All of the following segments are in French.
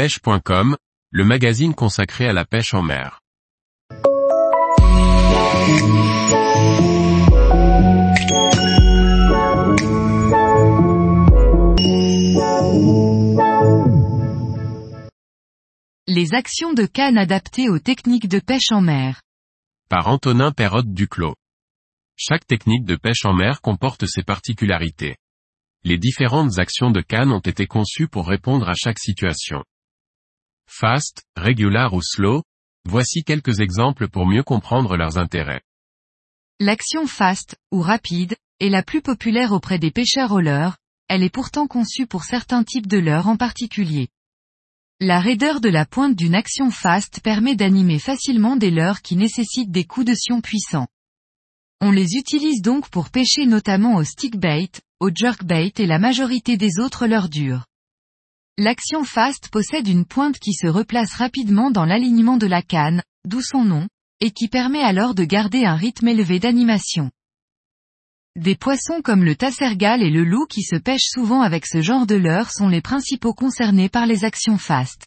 Pêche.com, le magazine consacré à la pêche en mer. Les actions de canne adaptées aux techniques de pêche en mer. Par Antonin Perrot-Duclos. Chaque technique de pêche en mer comporte ses particularités. Les différentes actions de canne ont été conçues pour répondre à chaque situation. Fast, regular ou slow, voici quelques exemples pour mieux comprendre leurs intérêts. L'action fast, ou rapide, est la plus populaire auprès des pêcheurs au leurre, elle est pourtant conçue pour certains types de leurre en particulier. La raideur de la pointe d'une action fast permet d'animer facilement des leurres qui nécessitent des coups de sion puissants. On les utilise donc pour pêcher notamment au stickbait, au jerkbait et la majorité des autres leurres dures. L'action fast possède une pointe qui se replace rapidement dans l'alignement de la canne, d'où son nom, et qui permet alors de garder un rythme élevé d'animation. Des poissons comme le tassergal et le loup qui se pêchent souvent avec ce genre de leurre sont les principaux concernés par les actions fast.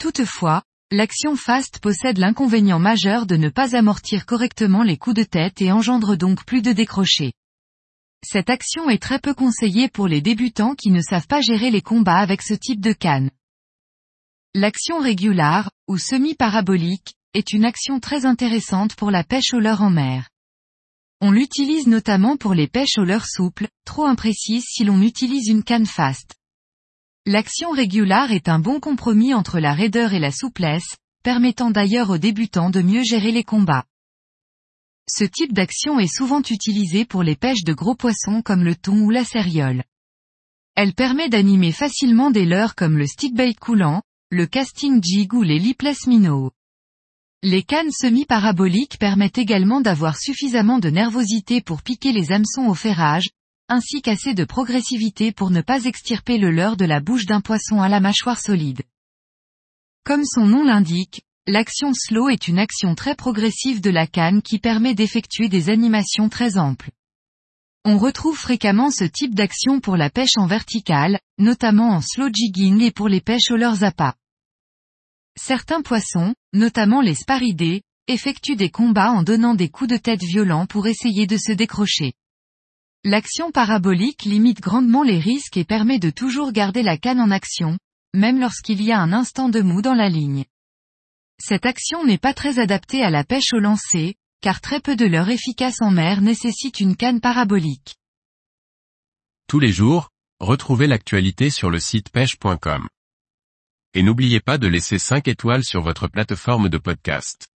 Toutefois, l'action fast possède l'inconvénient majeur de ne pas amortir correctement les coups de tête et engendre donc plus de décrochés. Cette action est très peu conseillée pour les débutants qui ne savent pas gérer les combats avec ce type de canne. L'action régulière, ou semi-parabolique, est une action très intéressante pour la pêche au leurre en mer. On l'utilise notamment pour les pêches au leurre souple, trop imprécise si l'on utilise une canne fast. L'action régulière est un bon compromis entre la raideur et la souplesse, permettant d'ailleurs aux débutants de mieux gérer les combats. Ce type d'action est souvent utilisé pour les pêches de gros poissons comme le thon ou la sériole. Elle permet d'animer facilement des leurres comme le stickbait coulant, le casting jig ou les lipless minnow. Les cannes semi-paraboliques permettent également d'avoir suffisamment de nervosité pour piquer les hameçons au ferrage, ainsi qu'assez de progressivité pour ne pas extirper le leurre de la bouche d'un poisson à la mâchoire solide. Comme son nom l'indique, l'action slow est une action très progressive de la canne qui permet d'effectuer des animations très amples. On retrouve fréquemment ce type d'action pour la pêche en verticale, notamment en slow jigging et pour les pêches aux leurres à pas. Certains poissons, notamment les sparidés, effectuent des combats en donnant des coups de tête violents pour essayer de se décrocher. L'action parabolique limite grandement les risques et permet de toujours garder la canne en action, même lorsqu'il y a un instant de mou dans la ligne. Cette action n'est pas très adaptée à la pêche au lancer, car très peu de leurres efficaces en mer nécessitent une canne parabolique. Tous les jours, retrouvez l'actualité sur le site pêche.com. Et n'oubliez pas de laisser 5 étoiles sur votre plateforme de podcast.